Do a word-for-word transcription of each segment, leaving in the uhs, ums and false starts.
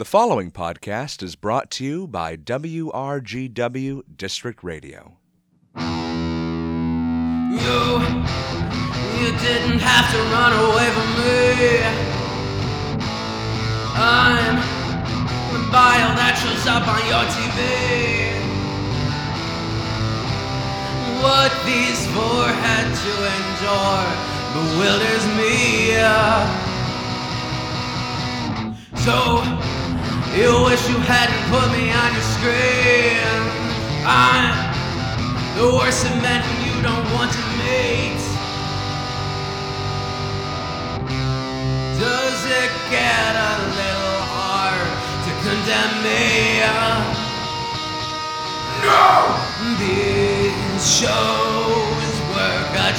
The following podcast is brought to you by W R G W District Radio. You, you didn't have to run away from me. I'm the bile that shows up on your T V. What these four had to endure bewilders me. So, you wish you hadn't put me on your screen. I'm the worst of men you don't want to meet. Does it get a little hard to condemn me? No! These shows were cut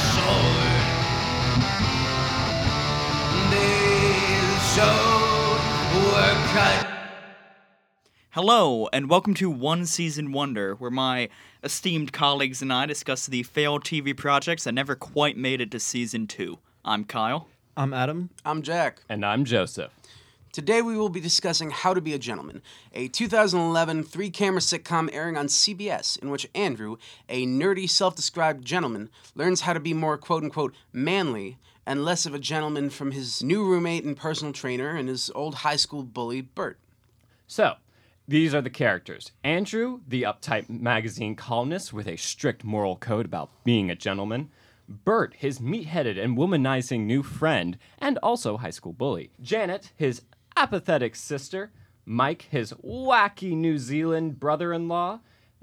short. These shows were cut. Hello, and welcome to One Season Wonder, where my esteemed colleagues and I discuss the failed T V projects that never quite made it to Season two. I'm Kyle. I'm Adam. I'm Jack. And I'm Joseph. Today we will be discussing How to Be a Gentleman, a two thousand eleven three-camera sitcom airing on C B S, in which Andrew, a nerdy, self-described gentleman, learns how to be more quote-unquote manly and less of a gentleman from his new roommate and personal trainer and his old high school bully, Bert. So, these are the characters. Andrew, the uptight magazine columnist with a strict moral code about being a gentleman. Bert, his meat-headed and womanizing new friend, and also high school bully. Janet, his apathetic sister. Mike, his wacky New Zealand brother-in-law.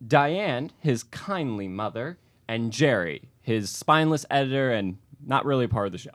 Diane, his kindly mother. And Jerry, his spineless editor and not really part of the show.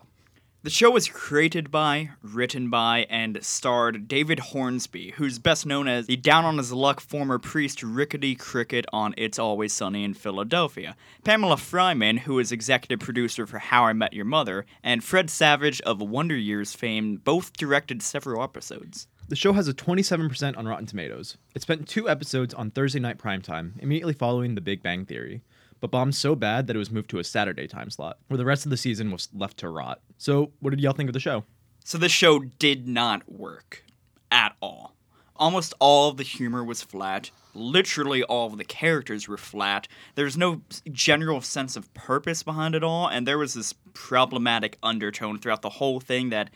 The show was created by, written by, and starred David Hornsby, who's best known as the down-on-his-luck former priest Rickety Cricket on It's Always Sunny in Philadelphia, Pamela Fryman, who is executive producer for How I Met Your Mother, and Fred Savage of Wonder Years fame, both directed several episodes. The show has a twenty-seven percent on Rotten Tomatoes. It spent two episodes on Thursday night primetime, immediately following The Big Bang Theory, but bombed so bad that it was moved to a Saturday time slot, where the rest of the season was left to rot. So, what did y'all think of the show? So the show did not work. At all. Almost all of the humor was flat. Literally all of the characters were flat. There was no general sense of purpose behind it all, and there was this problematic undertone throughout the whole thing that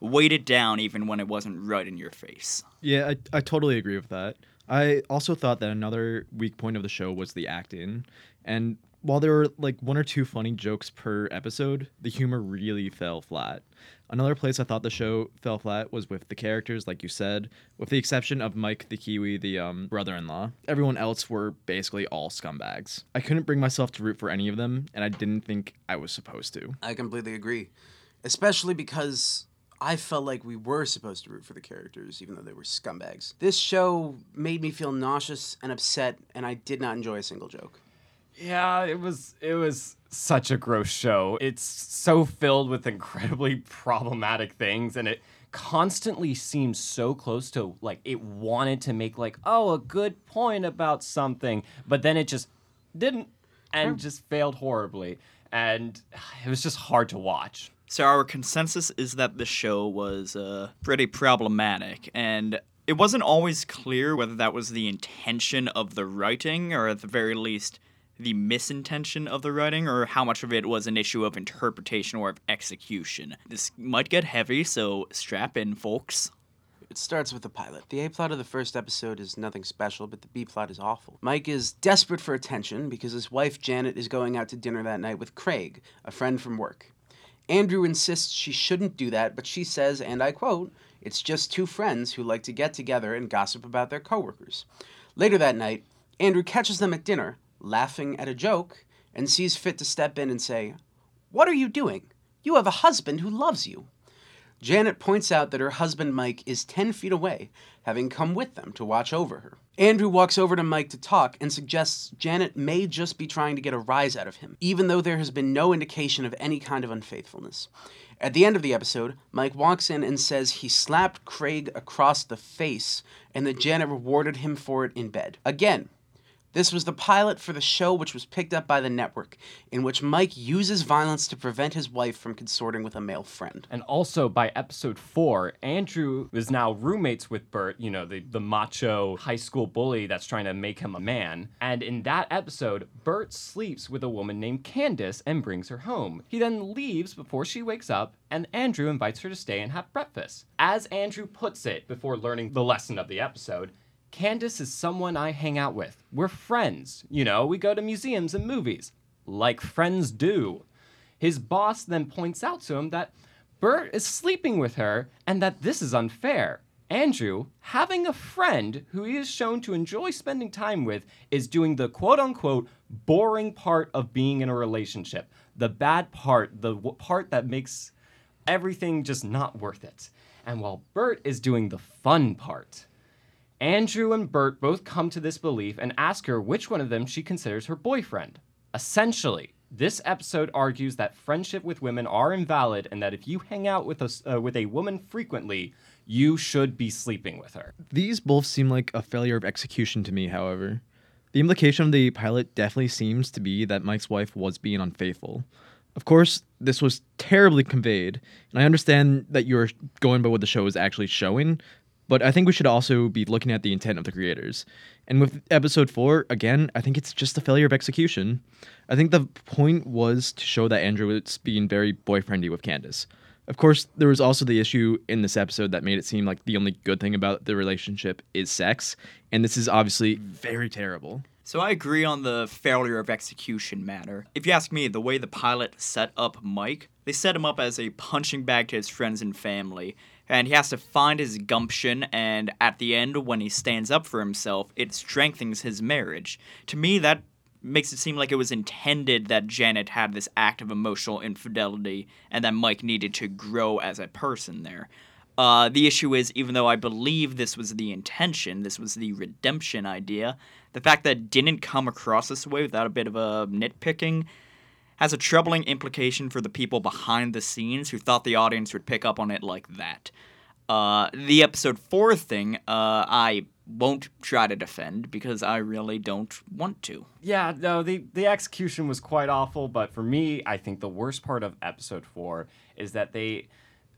weighed it down even when it wasn't right in your face. Yeah, I, I totally agree with that. I also thought that another weak point of the show was the acting. And while there were like one or two funny jokes per episode, the humor really fell flat. Another place I thought the show fell flat was with the characters, like you said, with the exception of Mike the Kiwi, the um, brother-in-law. Everyone else were basically all scumbags. I couldn't bring myself to root for any of them, and I didn't think I was supposed to. I completely agree, especially because I felt like we were supposed to root for the characters, even though they were scumbags. This show made me feel nauseous and upset, and I did not enjoy a single joke. Yeah, it was it was such a gross show. It's so filled with incredibly problematic things, and it constantly seems so close to, like, it wanted to make, like, oh, a good point about something, but then it just didn't and just failed horribly, and it was just hard to watch. So our consensus is that the show was uh, pretty problematic, and it wasn't always clear whether that was the intention of the writing, or at the very least the misintention of the writing, or how much of it was an issue of interpretation or of execution. This might get heavy, so strap in, folks. It starts with the pilot. The A-plot of the first episode is nothing special, but the B-plot is awful. Mike is desperate for attention because his wife, Janet, is going out to dinner that night with Craig, a friend from work. Andrew insists she shouldn't do that, but she says, and I quote, "It's just two friends who like to get together and gossip about their coworkers." Later that night, Andrew catches them at dinner, laughing at a joke, and sees fit to step in and say, "What are you doing? You have a husband who loves you." Janet points out that her husband Mike is ten feet away, having come with them to watch over her. Andrew walks over to Mike to talk and suggests Janet may just be trying to get a rise out of him, even though there has been no indication of any kind of unfaithfulness. At the end of the episode, Mike walks in and says he slapped Craig across the face and that Janet rewarded him for it in bed. Again, This was the pilot for the show, which was picked up by the network, in which Mike uses violence to prevent his wife from consorting with a male friend. And also, by episode four, Andrew is now roommates with Bert, you know, the, the macho high school bully that's trying to make him a man. And in that episode, Bert sleeps with a woman named Candace and brings her home. He then leaves before she wakes up, and Andrew invites her to stay and have breakfast. As Andrew puts it, before learning the lesson of the episode, Candace is someone I hang out with. We're friends. You know, we go to museums and movies, like friends do. His boss then points out to him that Bert is sleeping with her and that this is unfair. Andrew, having a friend who he is shown to enjoy spending time with, is doing the quote-unquote boring part of being in a relationship. The bad part, the part that makes everything just not worth it. And while Bert is doing the fun part, Andrew and Bert both come to this belief and ask her which one of them she considers her boyfriend. Essentially, this episode argues that friendship with women are invalid and that if you hang out with a, uh, with a woman frequently, you should be sleeping with her. These both seem like a failure of execution to me, however. The implication of the pilot definitely seems to be that Mike's wife was being unfaithful. Of course, this was terribly conveyed, and I understand that you're going by what the show is actually showing, but I think we should also be looking at the intent of the creators. And with episode four, again, I think it's just a failure of execution. I think the point was to show that Andrew was being very boyfriendy with Candace. Of course, there was also the issue in this episode that made it seem like the only good thing about the relationship is sex, and this is obviously very terrible. So I agree on the failure of execution matter. If you ask me, the way the pilot set up Mike, they set him up as a punching bag to his friends and family, and he has to find his gumption, and at the end, when he stands up for himself, it strengthens his marriage. To me, that makes it seem like it was intended that Janet had this act of emotional infidelity, and that Mike needed to grow as a person there. Uh, the issue is, even though I believe this was the intention, this was the redemption idea, the fact that it didn't come across this way without a bit of a nitpicking has a troubling implication for the people behind the scenes who thought the audience would pick up on it like that. Uh, the episode four thing, uh, I won't try to defend because I really don't want to. Yeah, no, the, the execution was quite awful, but for me, I think the worst part of episode four is that they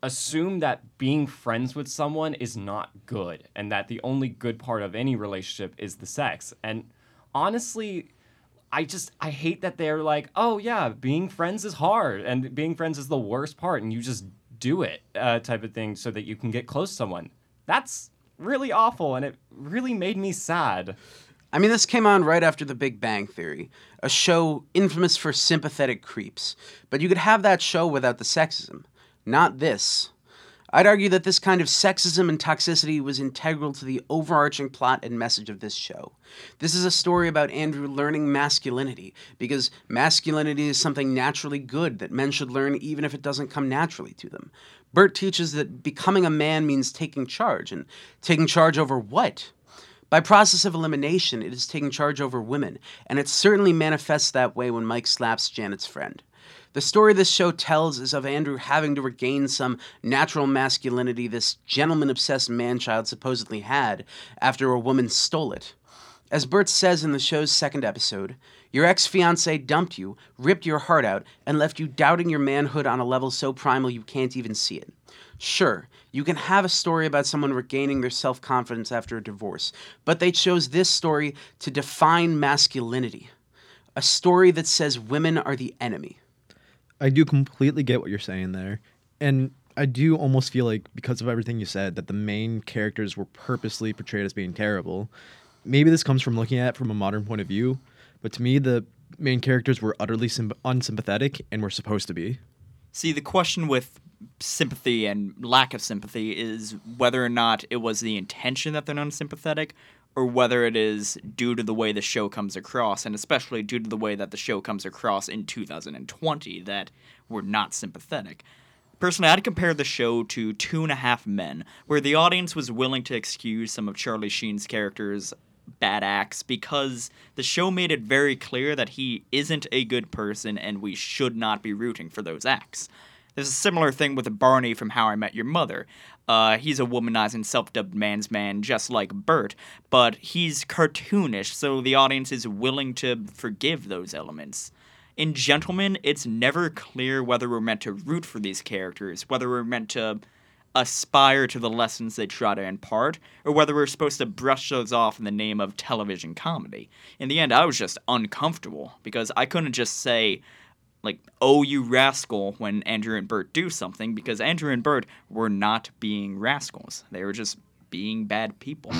assume that being friends with someone is not good and that the only good part of any relationship is the sex. And honestly, I just, I hate that they're like, oh yeah, being friends is hard and being friends is the worst part and you just do it uh, type of thing so that you can get close to someone. That's really awful and it really made me sad. I mean, this came on right after The Big Bang Theory, a show infamous for sympathetic creeps. But you could have that show without the sexism. Not this. I'd argue that this kind of sexism and toxicity was integral to the overarching plot and message of this show. This is a story about Andrew learning masculinity, because masculinity is something naturally good that men should learn even if it doesn't come naturally to them. Bert teaches that becoming a man means taking charge, and taking charge over what? By process of elimination, it is taking charge over women, and it certainly manifests that way when Mike slaps Janet's friend. The story this show tells is of Andrew having to regain some natural masculinity this gentleman-obsessed man-child supposedly had after a woman stole it. As Bert says in the show's second episode, your ex-fiancé dumped you, ripped your heart out, and left you doubting your manhood on a level so primal you can't even see it. Sure, you can have a story about someone regaining their self-confidence after a divorce, but they chose this story to define masculinity. A story that says women are the enemy. I do completely get what you're saying there. And I do almost feel like, because of everything you said, that the main characters were purposely portrayed as being terrible. Maybe this comes from looking at it from a modern point of view, but to me, the main characters were utterly sim- unsympathetic and were supposed to be. See, the question with sympathy and lack of sympathy is whether or not it was the intention that they're unsympathetic, or whether it is due to the way the show comes across, and especially due to the way that the show comes across in two thousand twenty, that we're not sympathetic. Personally, I'd compare the show to Two and a Half Men, where the audience was willing to excuse some of Charlie Sheen's character's bad acts because the show made it very clear that he isn't a good person and we should not be rooting for those acts. There's a similar thing with Barney from How I Met Your Mother. Uh, he's a womanizing, self-dubbed man's man, just like Bert, but he's cartoonish, so the audience is willing to forgive those elements. In Gentlemen, it's never clear whether we're meant to root for these characters, whether we're meant to aspire to the lessons they try to impart, or whether we're supposed to brush those off in the name of television comedy. In the end, I was just uncomfortable, because I couldn't just say, like, oh, you rascal, when Andrew and Bert do something, because Andrew and Bert were not being rascals. They were just being bad people.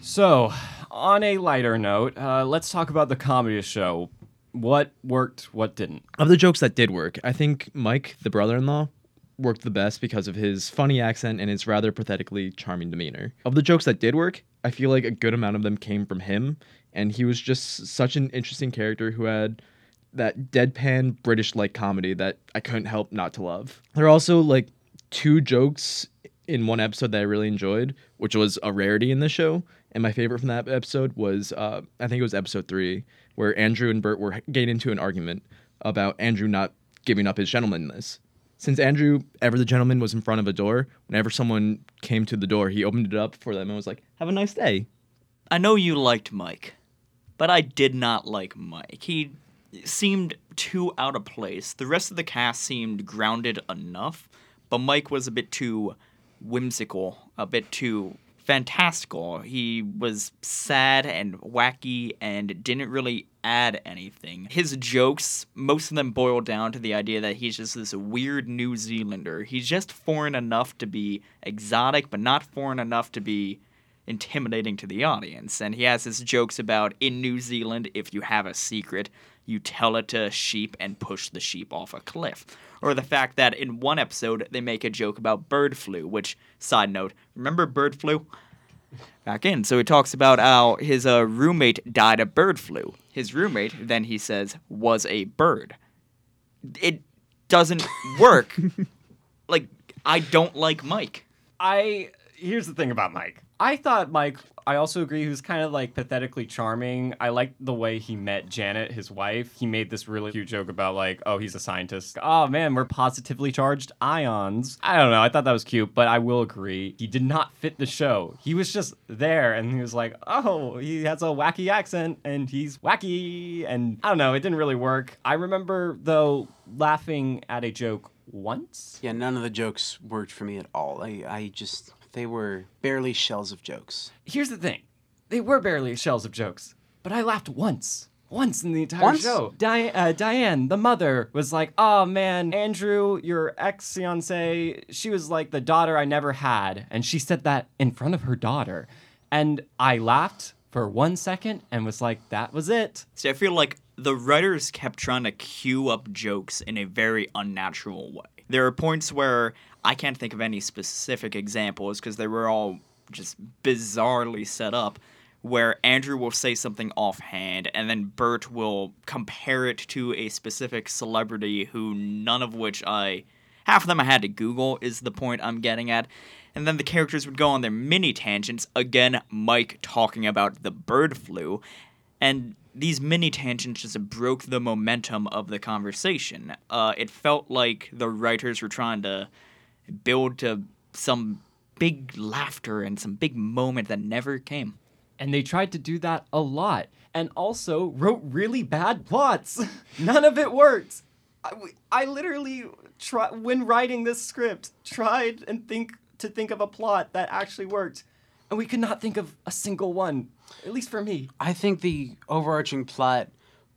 So, on a lighter note, uh, let's talk about the comedy show. What worked, what didn't? Of the jokes that did work, I think Mike, the brother-in-law, worked the best because of his funny accent and his rather pathetically charming demeanor. Of the jokes that did work, I feel like a good amount of them came from him, and he was just such an interesting character who had that deadpan British-like comedy that I couldn't help not to love. There are also, like, two jokes in one episode that I really enjoyed, which was a rarity in the show. And my favorite from that episode was, uh, I think it was episode three, where Andrew and Bert were getting into an argument about Andrew not giving up his gentlemanness. Since Andrew, ever the gentleman, was in front of a door, whenever someone came to the door, he opened it up for them and was like, have a nice day. I know you liked Mike, but I did not like Mike. He seemed too out of place. The rest of the cast seemed grounded enough, but Mike was a bit too whimsical, a bit too fantastical. He was sad and wacky and didn't really add anything. His jokes, most of them boil down to the idea that he's just this weird New Zealander. He's just foreign enough to be exotic, but not foreign enough to be intimidating to the audience. And he has his jokes about, in New Zealand, if you have a secret, you tell it to a sheep and push the sheep off a cliff. Or the fact that in one episode, they make a joke about bird flu, which, side note, remember bird flu? Back in. So he talks about how his uh, roommate died of bird flu. His roommate, then he says, was a bird. It doesn't work. Like, I don't like Mike. I... Here's the thing about Mike. I thought Mike, I also agree, he was kind of like pathetically charming. I liked the way he met Janet, his wife. He made this really cute joke about like, oh, he's a scientist. Oh man, we're positively charged ions. I don't know. I thought that was cute, but I will agree. He did not fit the show. He was just there and he was like, oh, he has a wacky accent and he's wacky. And I don't know. It didn't really work. I remember though laughing at a joke once. Yeah, none of the jokes worked for me at all. I, I just... They were barely shells of jokes. Here's the thing. They were barely shells of jokes, but I laughed once. Once in the entire once? show. Di- uh, Diane, the mother, was like, oh, man, Andrew, your ex-fiancée, she was like the daughter I never had. And she said that in front of her daughter. And I laughed for one second and was like, that was it. See, I feel like the writers kept trying to cue up jokes in a very unnatural way. There are points where I can't think of any specific examples because they were all just bizarrely set up, where Andrew will say something offhand and then Bert will compare it to a specific celebrity who none of which I... Half of them I had to Google is the point I'm getting at. And then the characters would go on their mini tangents. Again, Mike talking about the bird flu. And these mini-tangents just broke the momentum of the conversation. Uh, it felt like the writers were trying to build to some big laughter and some big moment that never came. And they tried to do that a lot. And also wrote really bad plots. None of it worked. I, I literally, try, when writing this script, tried and think to think of a plot that actually worked. And we could not think of a single one, at least for me. I think the overarching plot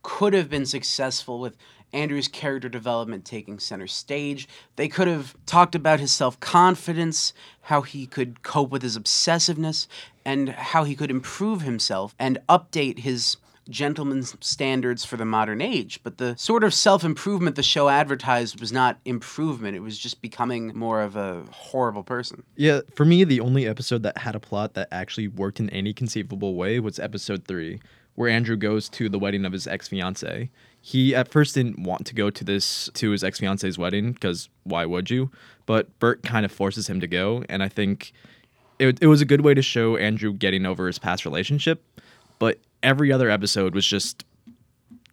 could have been successful with Andrew's character development taking center stage. They could have talked about his self-confidence, how he could cope with his obsessiveness, and how he could improve himself and update his gentleman's standards for the modern age. But the sort of self-improvement the show advertised was not improvement. It was just becoming more of a horrible person. Yeah, for me, the only episode that had a plot that actually worked in any conceivable way was episode three, where Andrew goes to the wedding of his ex-fiancée. He at first didn't want to go to this to his ex-fiancée's wedding, because why would you? But Bert kind of forces him to go, and I think it it was a good way to show Andrew getting over his past relationship, but every other episode was just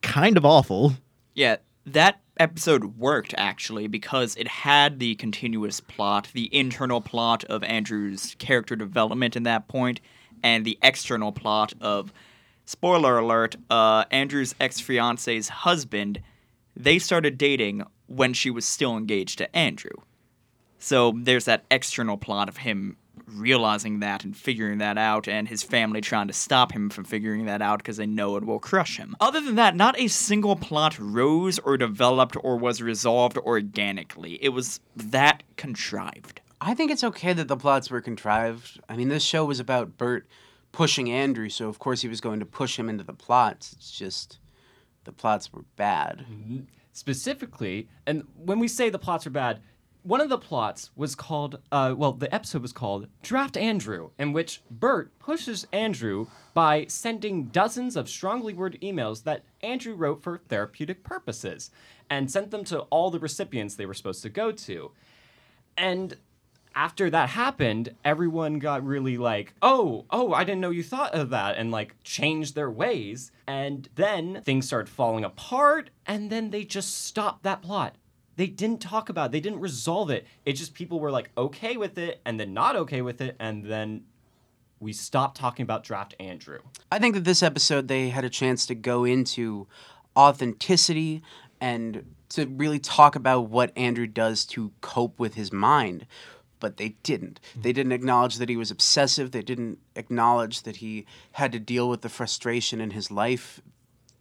kind of awful. Yeah, that episode worked, actually, because it had the continuous plot, the internal plot of Andrew's character development in that point, and the external plot of, spoiler alert, uh, Andrew's ex-fiancée's husband. They started dating when she was still engaged to Andrew. So there's that external plot of him realizing that and figuring that out, and his family trying to stop him from figuring that out because they know it will crush him. Other than that, not a single plot rose or developed or was resolved organically. It was that contrived. I think it's okay that the plots were contrived. I mean, this show was about Bert pushing Andrew, so of course he was going to push him into the plots. It's just the plots were bad. Mm-hmm. Specifically, and when we say the plots were bad, one of the plots was called, uh, well, the episode was called Draft Andrew, in which Bert pushes Andrew by sending dozens of strongly worded emails that Andrew wrote for therapeutic purposes and sent them to all the recipients they were supposed to go to. And after that happened, everyone got really like, oh, oh, I didn't know you thought of that, and like changed their ways. And then things started falling apart, and then they just stopped that plot. They didn't talk about it. They didn't resolve it. It's just people were like okay with it and then not okay with it. And then we stopped talking about Draft Andrew. I think that this episode, they had a chance to go into authenticity and to really talk about what Andrew does to cope with his mind. But they didn't. They didn't acknowledge that he was obsessive. They didn't acknowledge that he had to deal with the frustration in his life.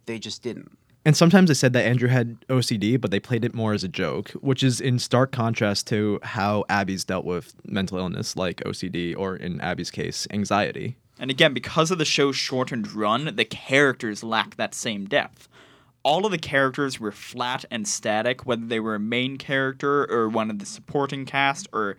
They just didn't. And sometimes they said that Andrew had O C D, but they played it more as a joke, which is in stark contrast to how Abby's dealt with mental illness like O C D, or in Abby's case, anxiety. And again, because of the show's shortened run, the characters lacked that same depth. All of the characters were flat and static, whether they were a main character or one of the supporting cast or,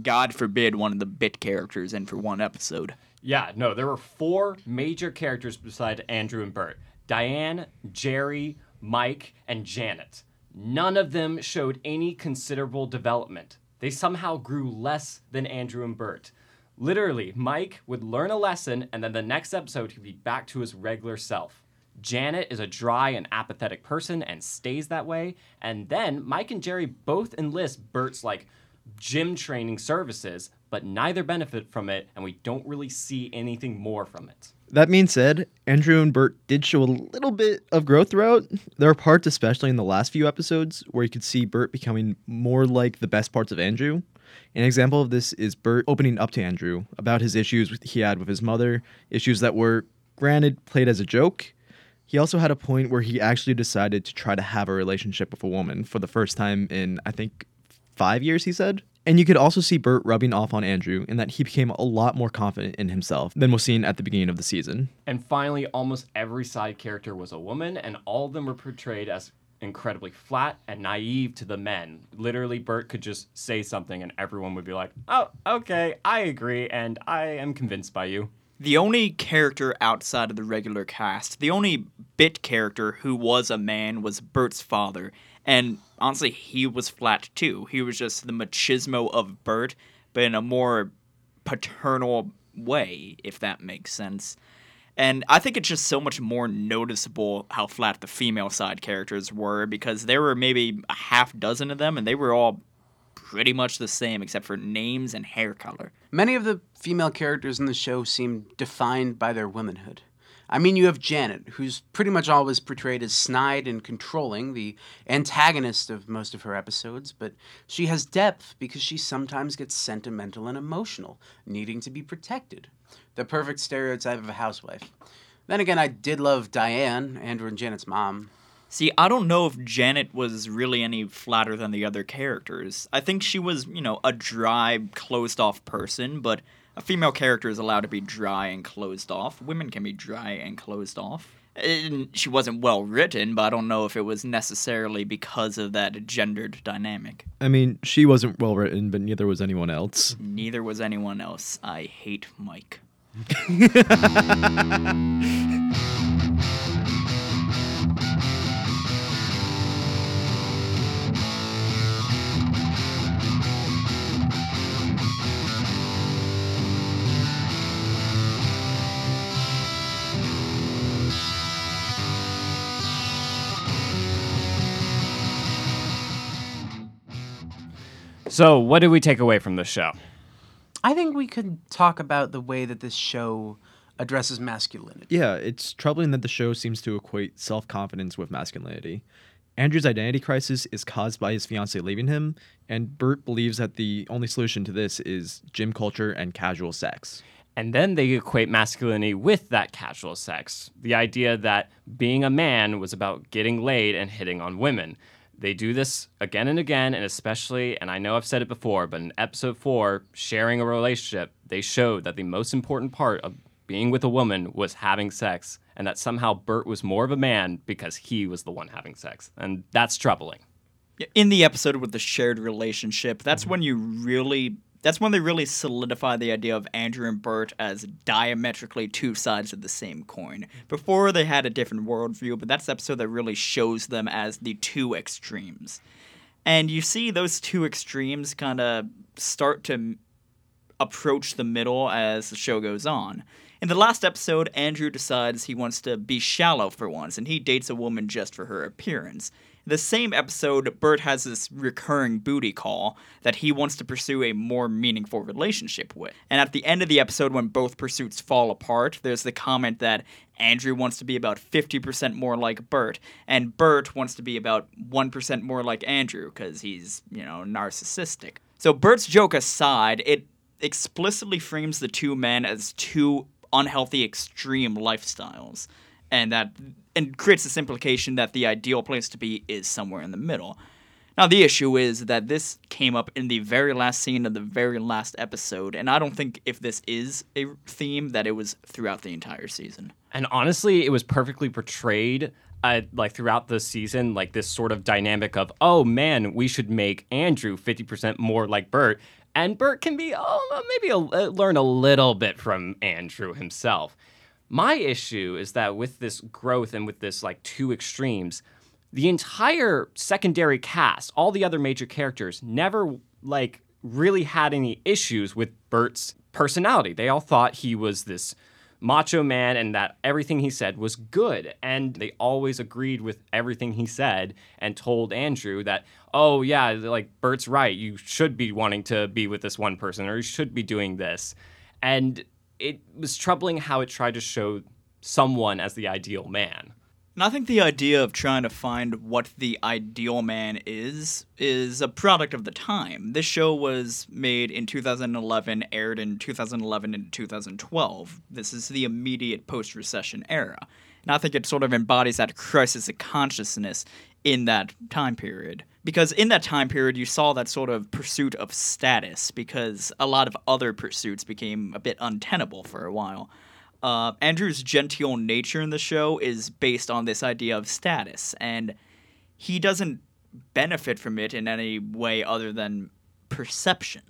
God forbid, one of the bit characters in for one episode. Yeah, no, there were four major characters besides Andrew and Bert. Diane, Jerry, Mike, and Janet. None of them showed any considerable development. They somehow grew less than Andrew and Bert. Literally, Mike would learn a lesson, and then the next episode he'd be back to his regular self. Janet is a dry and apathetic person and stays that way. And then Mike and Jerry both enlist Bert's like gym training services, but neither benefit from it, and we don't really see anything more from it. That being said, Andrew and Bert did show a little bit of growth throughout. There are parts, especially in the last few episodes, where you could see Bert becoming more like the best parts of Andrew. An example of this is Bert opening up to Andrew about his issues he had with his mother, issues that were, granted, played as a joke. He also had a point where he actually decided to try to have a relationship with a woman for the first time in, I think, five years, he said. And you could also see Bert rubbing off on Andrew in that he became a lot more confident in himself than was seen at the beginning of the season. And finally, almost every side character was a woman, and all of them were portrayed as incredibly flat and naive to the men. Literally, Bert could just say something and everyone would be like, oh, okay, I agree, and I am convinced by you. The only character outside of the regular cast, the only bit character who was a man, was Bert's father. And honestly, he was flat too. He was just the machismo of Bert, but in a more paternal way, if that makes sense. And I think it's just so much more noticeable how flat the female side characters were, because there were maybe a half dozen of them, and they were all pretty much the same except for names and hair color. Many of the female characters in the show seem defined by their womanhood. I mean, you have Janet, who's pretty much always portrayed as snide and controlling, the antagonist of most of her episodes, but she has depth because she sometimes gets sentimental and emotional, needing to be protected. The perfect stereotype of a housewife. Then again, I did love Diane, Andrew and Janet's mom. See, I don't know if Janet was really any flatter than the other characters. I think she was, you know, a dry, closed-off person, but a female character is allowed to be dry and closed off. Women can be dry and closed off. It, she wasn't well written, but I don't know if it was necessarily because of that gendered dynamic. I mean, she wasn't well written, but neither was anyone else. Neither was anyone else. I hate Mike. So, what did we take away from this show? I think we could talk about the way that this show addresses masculinity. Yeah, it's troubling that the show seems to equate self-confidence with masculinity. Andrew's identity crisis is caused by his fiancée leaving him, and Bert believes that the only solution to this is gym culture and casual sex. And then they equate masculinity with that casual sex. The idea that being a man was about getting laid and hitting on women. They do this again and again, and especially, and I know I've said it before, but in episode four, Sharing a Relationship, they showed that the most important part of being with a woman was having sex, and that somehow Bert was more of a man because he was the one having sex. And that's troubling. In the episode with the shared relationship, that's mm-hmm. when you really... That's when they really solidify the idea of Andrew and Bert as diametrically two sides of the same coin. Before, they had a different worldview, but that's the episode that really shows them as the two extremes. And you see those two extremes kind of start to approach the middle as the show goes on. In the last episode, Andrew decides he wants to be shallow for once, and he dates a woman just for her appearance. The same episode, Bert has this recurring booty call that he wants to pursue a more meaningful relationship with. And at the end of the episode, when both pursuits fall apart, there's the comment that Andrew wants to be about fifty percent more like Bert, and Bert wants to be about one percent more like Andrew because he's, you know, narcissistic. So Bert's joke aside, it explicitly frames the two men as two unhealthy extreme lifestyles. And that and creates this implication that the ideal place to be is somewhere in the middle. Now, the issue is that this came up in the very last scene of the very last episode, and I don't think if this is a theme that it was throughout the entire season. And honestly, it was perfectly portrayed uh, like throughout the season, like this sort of dynamic of, oh, man, we should make Andrew fifty percent more like Bert. And Bert can be, oh, maybe a, learn a little bit from Andrew himself. My issue is that with this growth and with this like two extremes, the entire secondary cast, all the other major characters, never like really had any issues with Bert's personality. They all thought he was this macho man and that everything he said was good. And they always agreed with everything he said and told Andrew that, oh yeah, like Bert's right. You should be wanting to be with this one person or you should be doing this. And it was troubling how it tried to show someone as the ideal man. And I think the idea of trying to find what the ideal man is, is a product of the time. This show was made in two thousand eleven, aired in two thousand eleven and two thousand twelve. This is the immediate post-recession era. And I think it sort of embodies that crisis of consciousness in that time period. Because in that time period, you saw that sort of pursuit of status because a lot of other pursuits became a bit untenable for a while. Uh, Andrew's genteel nature in the show is based on this idea of status, and he doesn't benefit from it in any way other than perception.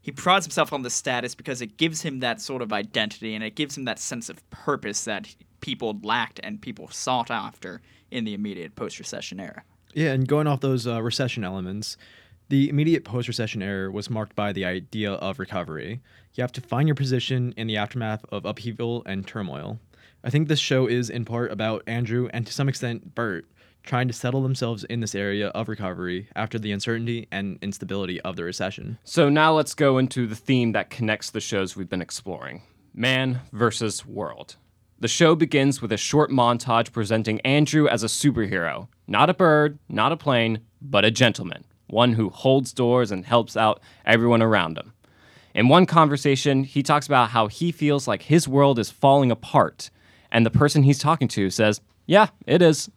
He prides himself on the status because it gives him that sort of identity, and it gives him that sense of purpose that people lacked and people sought after in the immediate post-recession era. Yeah, and going off those uh, recession elements, the immediate post-recession era was marked by the idea of recovery. You have to find your position in the aftermath of upheaval and turmoil. I think this show is in part about Andrew and to some extent Bert trying to settle themselves in this area of recovery after the uncertainty and instability of the recession. So now let's go into the theme that connects the shows we've been exploring, man versus world. The show begins with a short montage presenting Andrew as a superhero. Not a bird, not a plane, but a gentleman. One who holds doors and helps out everyone around him. In one conversation, he talks about how he feels like his world is falling apart. And the person he's talking to says, yeah, it is.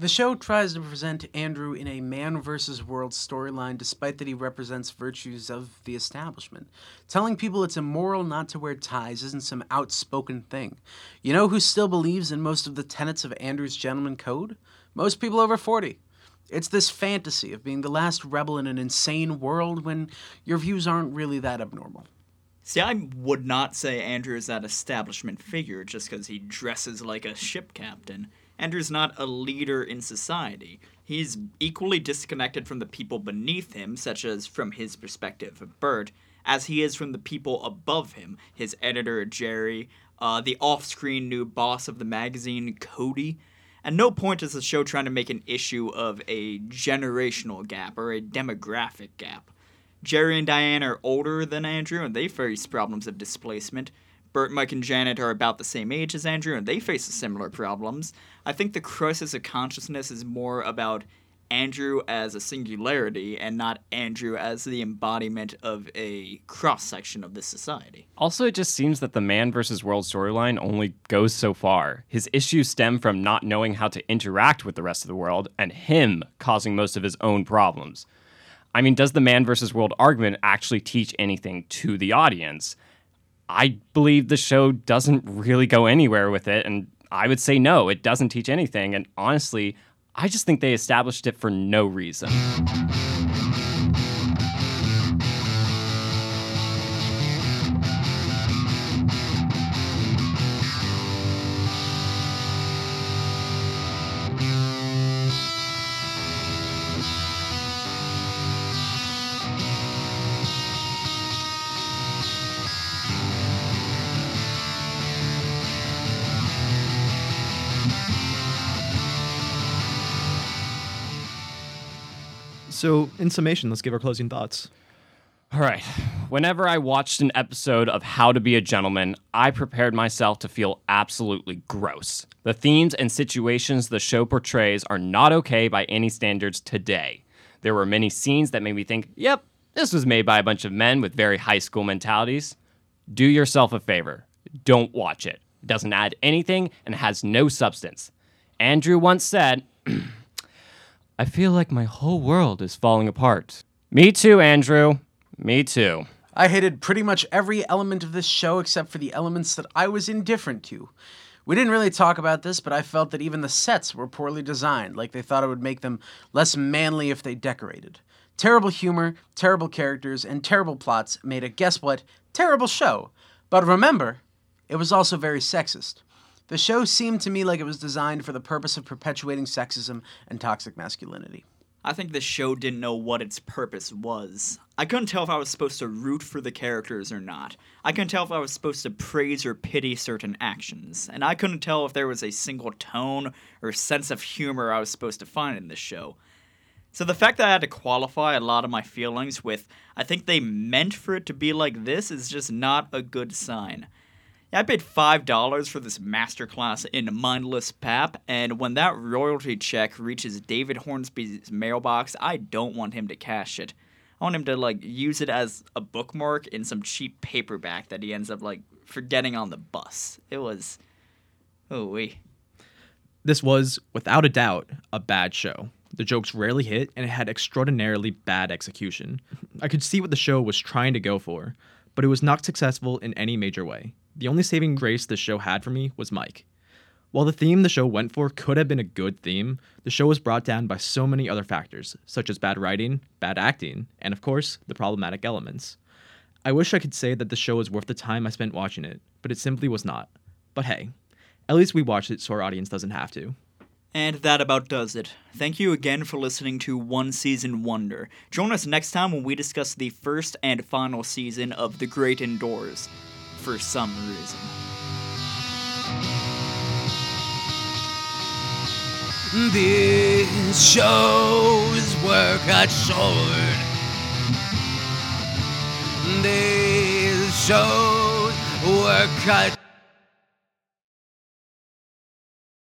The show tries to present Andrew in a man versus world storyline despite that he represents virtues of the establishment. Telling people it's immoral not to wear ties isn't some outspoken thing. You know who still believes in most of the tenets of Andrew's gentleman code? Most people over forty. It's this fantasy of being the last rebel in an insane world when your views aren't really that abnormal. See, I would not say Andrew is that establishment figure just because he dresses like a ship captain. Andrew's not a leader in society. He's equally disconnected from the people beneath him, such as from his perspective of Bert, as he is from the people above him, his editor, Jerry, uh, the off-screen new boss of the magazine, Cody. At no point is the show trying to make an issue of a generational gap or a demographic gap. Jerry and Diane are older than Andrew, and they face problems of displacement. Bert, Mike, and Janet are about the same age as Andrew, and they face similar problems. I think the crisis of consciousness is more about Andrew as a singularity and not Andrew as the embodiment of a cross-section of this society. Also, it just seems that the man versus world storyline only goes so far. His issues stem from not knowing how to interact with the rest of the world and him causing most of his own problems. I mean, does the man versus world argument actually teach anything to the audience? I believe the show doesn't really go anywhere with it, and I would say no, it doesn't teach anything, and honestly, I just think they established it for no reason. So, in summation, let's give our closing thoughts. All right. Whenever I watched an episode of How to Be a Gentleman, I prepared myself to feel absolutely gross. The themes and situations the show portrays are not okay by any standards today. There were many scenes that made me think, yep, this was made by a bunch of men with very high school mentalities. Do yourself a favor. Don't watch it. It doesn't add anything and has no substance. Andrew once said... I feel like my whole world is falling apart. Me too, Andrew. Me too. I hated pretty much every element of this show except for the elements that I was indifferent to. We didn't really talk about this, but I felt that even the sets were poorly designed, like they thought it would make them less manly if they decorated. Terrible humor, terrible characters, and terrible plots made a guess what terrible show. But remember, it was also very sexist. The show seemed to me like it was designed for the purpose of perpetuating sexism and toxic masculinity. I think the show didn't know what its purpose was. I couldn't tell if I was supposed to root for the characters or not. I couldn't tell if I was supposed to praise or pity certain actions. And I couldn't tell if there was a single tone or sense of humor I was supposed to find in this show. So the fact that I had to qualify a lot of my feelings with, I think they meant for it to be like this, is just not a good sign. I paid five dollars for this masterclass in mindless pap, and when that royalty check reaches David Hornsby's mailbox, I don't want him to cash it. I want him to, like, use it as a bookmark in some cheap paperback that he ends up, like, forgetting on the bus. It was... ooh-wee. This was, without a doubt, a bad show. The jokes rarely hit, and it had extraordinarily bad execution. I could see what the show was trying to go for, but it was not successful in any major way. The only saving grace the show had for me was Mike. While the theme the show went for could have been a good theme, the show was brought down by so many other factors, such as bad writing, bad acting, and of course, the problematic elements. I wish I could say that the show was worth the time I spent watching it, but it simply was not. But hey, at least we watched it so our audience doesn't have to. And that about does it. Thank you again for listening to One Season Wonder. Join us next time when we discuss the first and final season of The Great Indoors. For some reason. These shows were cut short. These shows were cut